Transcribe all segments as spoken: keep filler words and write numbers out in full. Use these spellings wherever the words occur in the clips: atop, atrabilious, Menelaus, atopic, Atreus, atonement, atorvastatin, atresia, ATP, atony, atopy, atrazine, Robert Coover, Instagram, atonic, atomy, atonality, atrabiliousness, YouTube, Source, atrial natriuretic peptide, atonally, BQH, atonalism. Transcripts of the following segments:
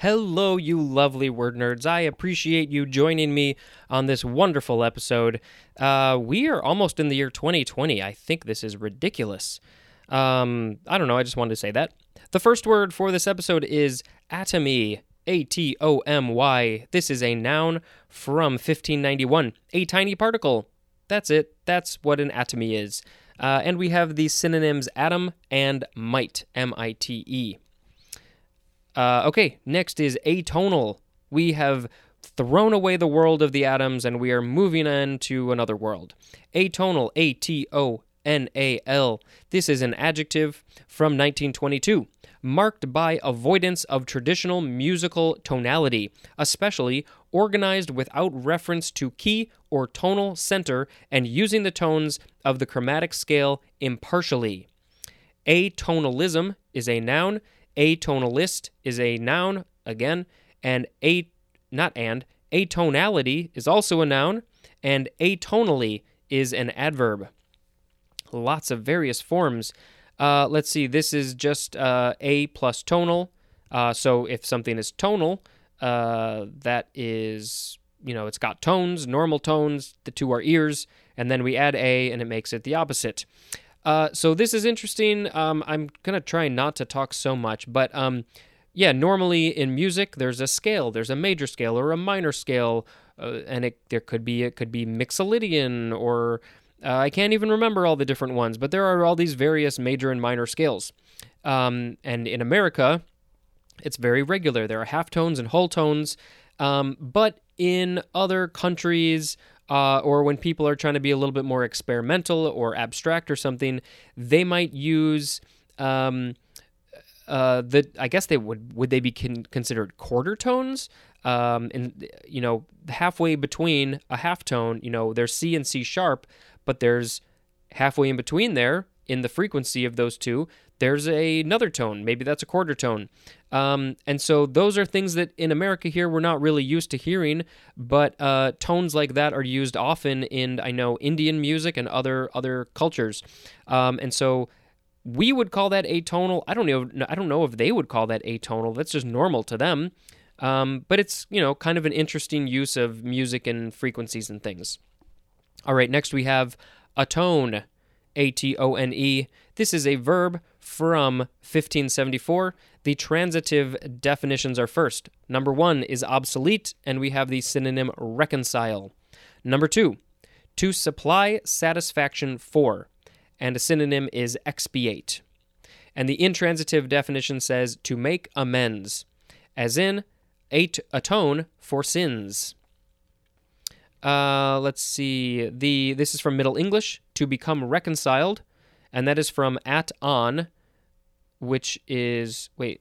Hello, you lovely word nerds. I appreciate you joining me on this wonderful episode. Uh, we are almost in the year twenty twenty. I think this is ridiculous. Um, I don't know. I just wanted to say that. The first word for this episode is atomy, A T O M Y. This is a noun from fifteen ninety-one, a tiny particle. That's it. That's what an atomy is. Uh, and we have the synonyms atom and mite, M I T E. Uh, okay, next is atonal. We have thrown away the world of the atoms, and we are moving on to another world. Atonal, A T O N A L. This is an adjective from nineteen twenty-two, marked by avoidance of traditional musical tonality, especially organized without reference to key or tonal center and using the tones of the chromatic scale impartially. Atonalism is a noun. Atonalist is a noun, again, and a, not and, atonality is also a noun, and atonally is an adverb. Lots of various forms. Uh, let's see, this is just uh, a plus tonal, uh, so if something is tonal, uh, that is, you know, it's got tones, normal tones, the two are ears, and then we add a, and it makes it the opposite. Uh, so this is interesting. Um, I'm going to try not to talk so much, but um, yeah, normally in music, there's a scale. There's a major scale or a minor scale, uh, and it there could be it could be mixolydian, or uh, I can't even remember all the different ones, but there are all these various major and minor scales. Um, and in America, it's very regular. There are halftones and whole tones, um, but in other countries, Uh, or when people are trying to be a little bit more experimental or abstract or something, they might use um, uh, the. I guess they would. Would they be con- considered quarter tones? Um, and you know, halfway between a halftone, you know, there's C and C sharp, but there's halfway in between there in the frequency of those two. There's a, another tone. Maybe that's a quarter tone. Um, and so those are things that in America here we're not really used to hearing, but uh, tones like that are used often in, I know, Indian music and other other cultures. Um, and so we would call that atonal. I don't know, I don't know if they would call that atonal. That's just normal to them. Um, but it's, you know, kind of an interesting use of music and frequencies and things. All right, next we have atone, A T O N E. This is a verb from fifteen seventy-four. The transitive definitions are first. Number one is obsolete, and we have the synonym reconcile. Number two, to supply satisfaction for, and a synonym is expiate. And the intransitive definition says to make amends, as in at- atone for sins. Uh, let's see. The this is from Middle English, to become reconciled, and that is from at on, which is, wait,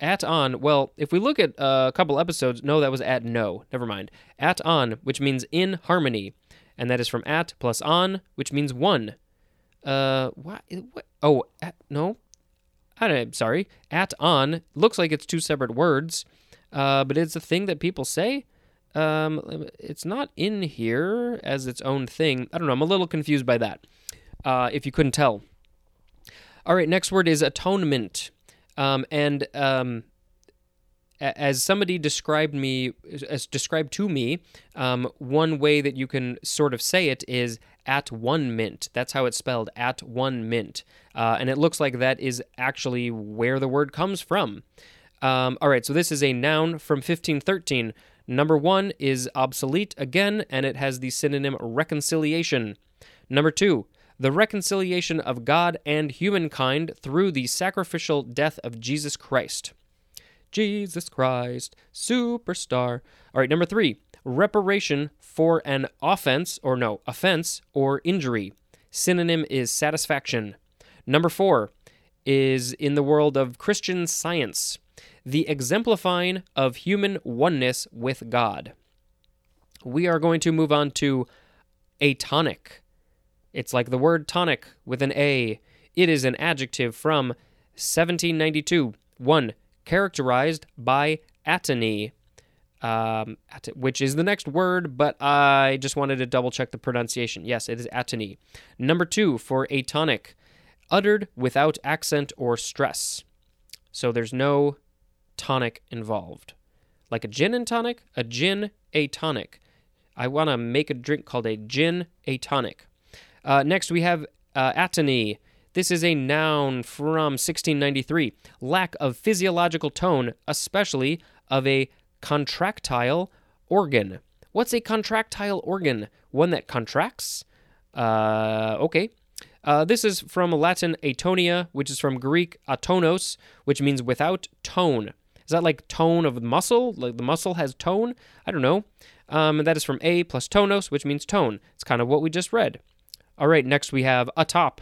at on, well, if we look at uh, a couple episodes, no, that was at no, never mind. At on, which means in harmony, and that is from at plus on, which means one. Uh, what? what? Oh, at, no, I don't, I'm sorry. At on looks like it's two separate words, uh, but it's a thing that people say. Um, it's not in here as its own thing. I don't know, I'm a little confused by that, uh, if you couldn't tell. All right, next word is atonement, um, and um, as somebody described me, as described to me, um, one way that you can sort of say it is at one mint. That's how it's spelled, at one mint, uh, and it looks like that is actually where the word comes from. Um, all right, so this is a noun from fifteen thirteen. Number one is obsolete again, and it has the synonym reconciliation. Number two, the reconciliation of God and humankind through the sacrificial death of Jesus Christ. Jesus Christ, superstar. All right, number three, reparation for an offense, or no, offense or injury. Synonym is satisfaction. Number four is in the world of Christian Science, the exemplifying of human oneness with God. We are going to move on to atonic. It's like the word tonic with an A. It is an adjective from seventeen ninety-two. One, characterized by atony, um, at- which is the next word, but I just wanted to double-check the pronunciation. Yes, it is atony. Number two for atonic, uttered without accent or stress. So there's no tonic involved. like a gin and tonic, a gin atonic. I want to make a drink called a gin atonic. Uh, next, we have uh, atony. This is a noun from sixteen ninety-three. Lack of physiological tone, especially of a contractile organ. What's a contractile organ? One that contracts? Uh, okay. Uh, this is from Latin atonia, which is from Greek atonos, which means without tone. Is that like tone of muscle? Like the muscle has tone? I don't know. Um, that is from A plus tonos, which means tone. It's kind of what we just read. All right, next we have atop.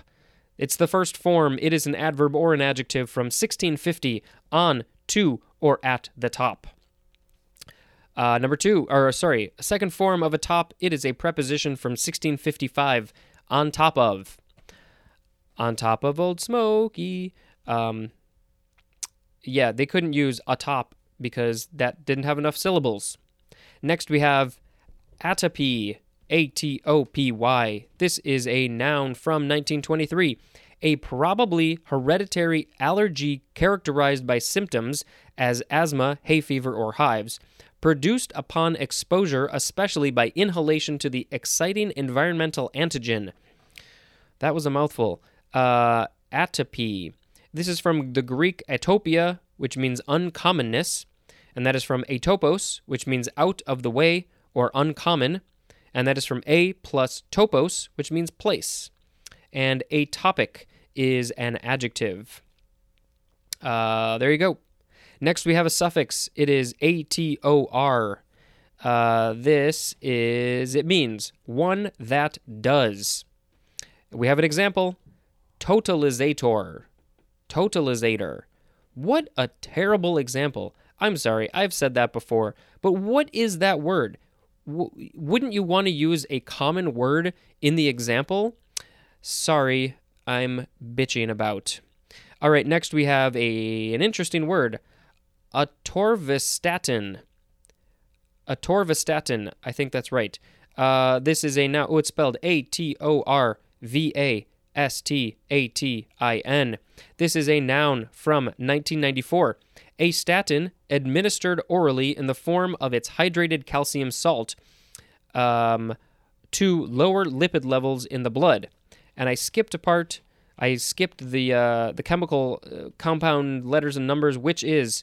It's the first form. It is an adverb or an adjective from sixteen fifty, on, to, or at the top. Uh, number two, or sorry, second form of atop. It is a preposition from sixteen fifty-five, on top of. On top of Old Smokey. Um, yeah, they couldn't use atop because that didn't have enough syllables. Next we have atopy. A T O P Y. This is a noun from nineteen twenty-three. A probably hereditary allergy characterized by symptoms as asthma, hay fever, or hives, produced upon exposure, especially by inhalation to the exciting environmental antigen. That was a mouthful. Uh, atopy. This is from the Greek atopia, which means uncommonness, and that is from atopos, which means out of the way or uncommon. And that is from A plus topos, which means place. And atopic is an adjective. Uh, there you go. Next, we have a suffix. It is A T O R. Uh, this is, it means one that does. We have an example. Totalizator. Totalizator. What a terrible example. I'm sorry, I've said that before. But what is that word? Wouldn't you want to use a common word in the example? Sorry, I'm bitching about. All right, next we have a an interesting word. Atorvastatin. Atorvastatin, I think that's right. Uh, this is a noun. Oh, it's spelled A T O R V A S T A T I N. This is a noun from nineteen ninety-four. A statin administered orally in the form of its hydrated calcium salt um, to lower lipid levels in the blood. And I skipped a part. I skipped the uh, the chemical uh, compound letters and numbers, which is,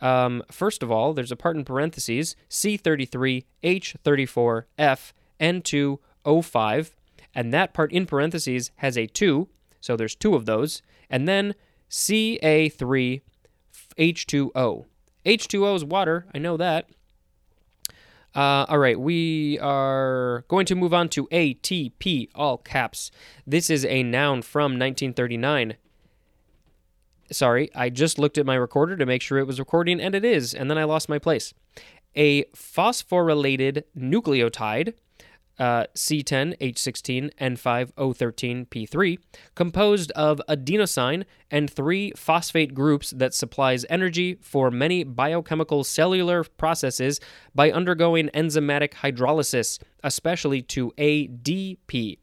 um, first of all, there's a part in parentheses, C thirty-three H thirty-four F N two O five. And that part in parentheses has a two, so there's two of those. And then C A three. H two O. H two O is water. I know that. Uh, all right. We are going to move on to A T P, all caps. This is a noun from nineteen thirty-nine. Sorry, I just looked at my recorder to make sure it was recording, and it is, and then I lost my place. A phosphorylated nucleotide, uh, C ten H sixteen N five O thirteen P three, composed of adenosine and three phosphate groups that supplies energy for many biochemical cellular processes by undergoing enzymatic hydrolysis, especially to A D P,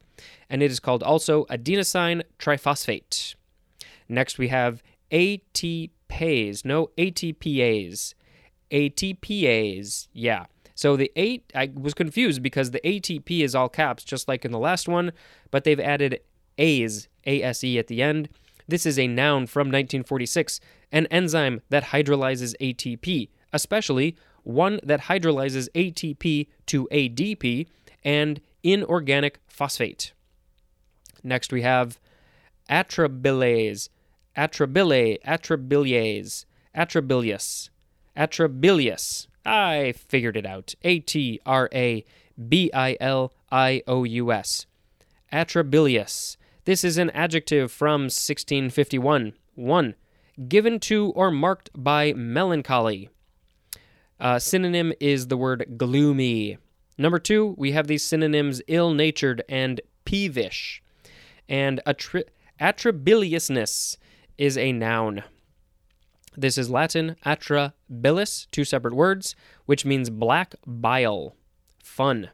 and it is called also adenosine triphosphate. Next we have ATPase, no ATPase, ATPase, yeah. So the eight, I was confused because the A T P is all caps, just like in the last one, but they've added A's, A S E at the end. This is a noun from nineteen forty-six, an enzyme that hydrolyzes A T P, especially one that hydrolyzes A T P to A D P and inorganic phosphate. Next we have atrabilious, atrabilious, atrabilious, atrabilious, atrabilious. I figured it out. A T R A B I L I O U S. Atrabilious. This is an adjective from sixteen fifty-one. one. Given to or marked by melancholy. Uh, synonym is the word gloomy. Number two, we have these synonyms ill-natured and peevish. And atri- atrabiliousness is a noun. This is Latin, atrabilis, two separate words, which means black bile. Fun.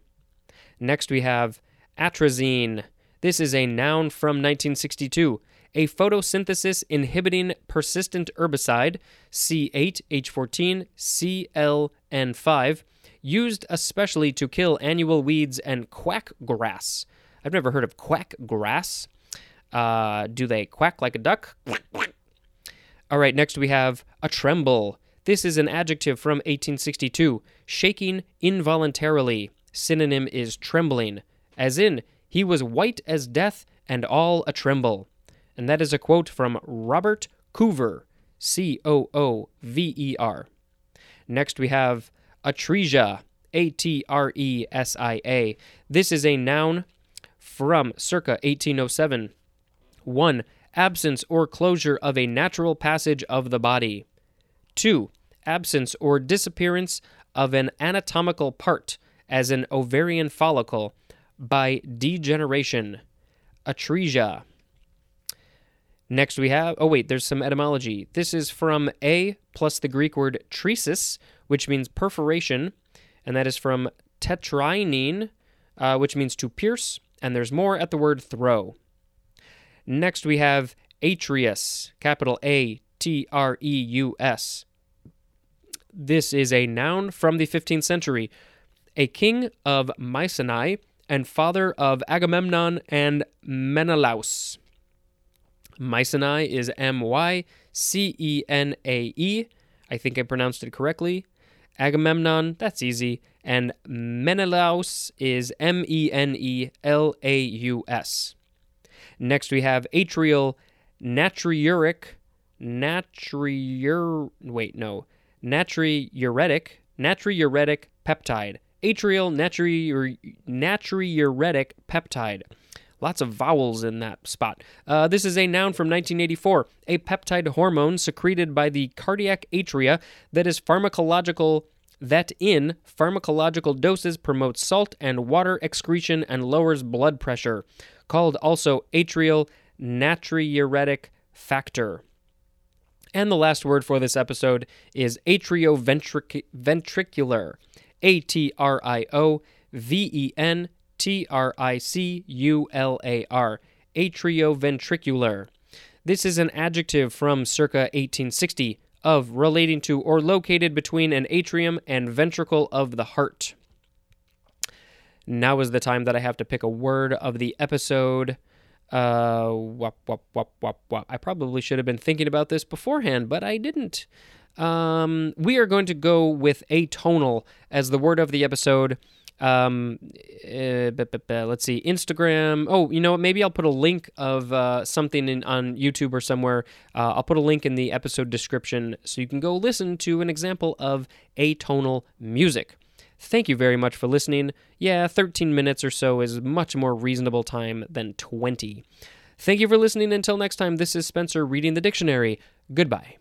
Next we have atrazine. This is a noun from nineteen sixty-two, a photosynthesis-inhibiting persistent herbicide, C eight H fourteen C L N five, used especially to kill annual weeds and quack grass. I've never heard of quack grass. Uh, do they quack like a duck? All right, next we have a tremble. This is an adjective from eighteen sixty-two, shaking involuntarily. Synonym is trembling, as in, he was white as death and all a tremble. And that is a quote from Robert Coover, C O O V E R. Next we have atresia, A T R E S I A. This is a noun from circa eighteen oh seven. one. Absence or closure of a natural passage of the body. two. Absence or disappearance of an anatomical part, as an ovarian follicle, by degeneration. Atresia. Next we have, oh wait, there's some etymology. This is from A plus the Greek word tresis, which means perforation, and that is from tetrainine, uh, which means to pierce, and there's more at the word throw. Next we have Atreus, capital A T R E U S. This is a noun from the fifteenth century, a king of Mycenae and father of Agamemnon and Menelaus. Mycenae is M Y C E N A E. I think I pronounced it correctly. Agamemnon, that's easy. And Menelaus is M E N E L A U S. Next we have atrial natriuric, natriur, wait, no, natriuretic, natriuretic peptide. Atrial natriur, natriuretic peptide. Lots of vowels in that spot. Uh, this is a noun from nineteen eighty-four, a peptide hormone secreted by the cardiac atria that is pharmacological, that in pharmacological doses promotes salt and water excretion and lowers blood pressure, called also atrial natriuretic factor. And the last word for this episode is atrioventricular, A T R I O V E N T R I C U L A R, atrioventricular. This is an adjective from circa eighteen sixty, of, relating to, or located between an atrium and ventricle of the heart. Now is the time that I have to pick a word of the episode. Uh, wop, wop, wop, wop, wop. I probably should have been thinking about this beforehand, but I didn't. Um, we are going to go with atonal as the word of the episode. Um, uh, but, but, but, let's see, Instagram. Oh, you know what? Maybe I'll put a link of uh, something in, on YouTube or somewhere. Uh, I'll put a link in the episode description so you can go listen to an example of atonal music. Thank you very much for listening. Yeah, thirteen minutes or so is much more reasonable time than twenty. Thank you for listening. Until next time, this is Spencer reading the dictionary. Goodbye.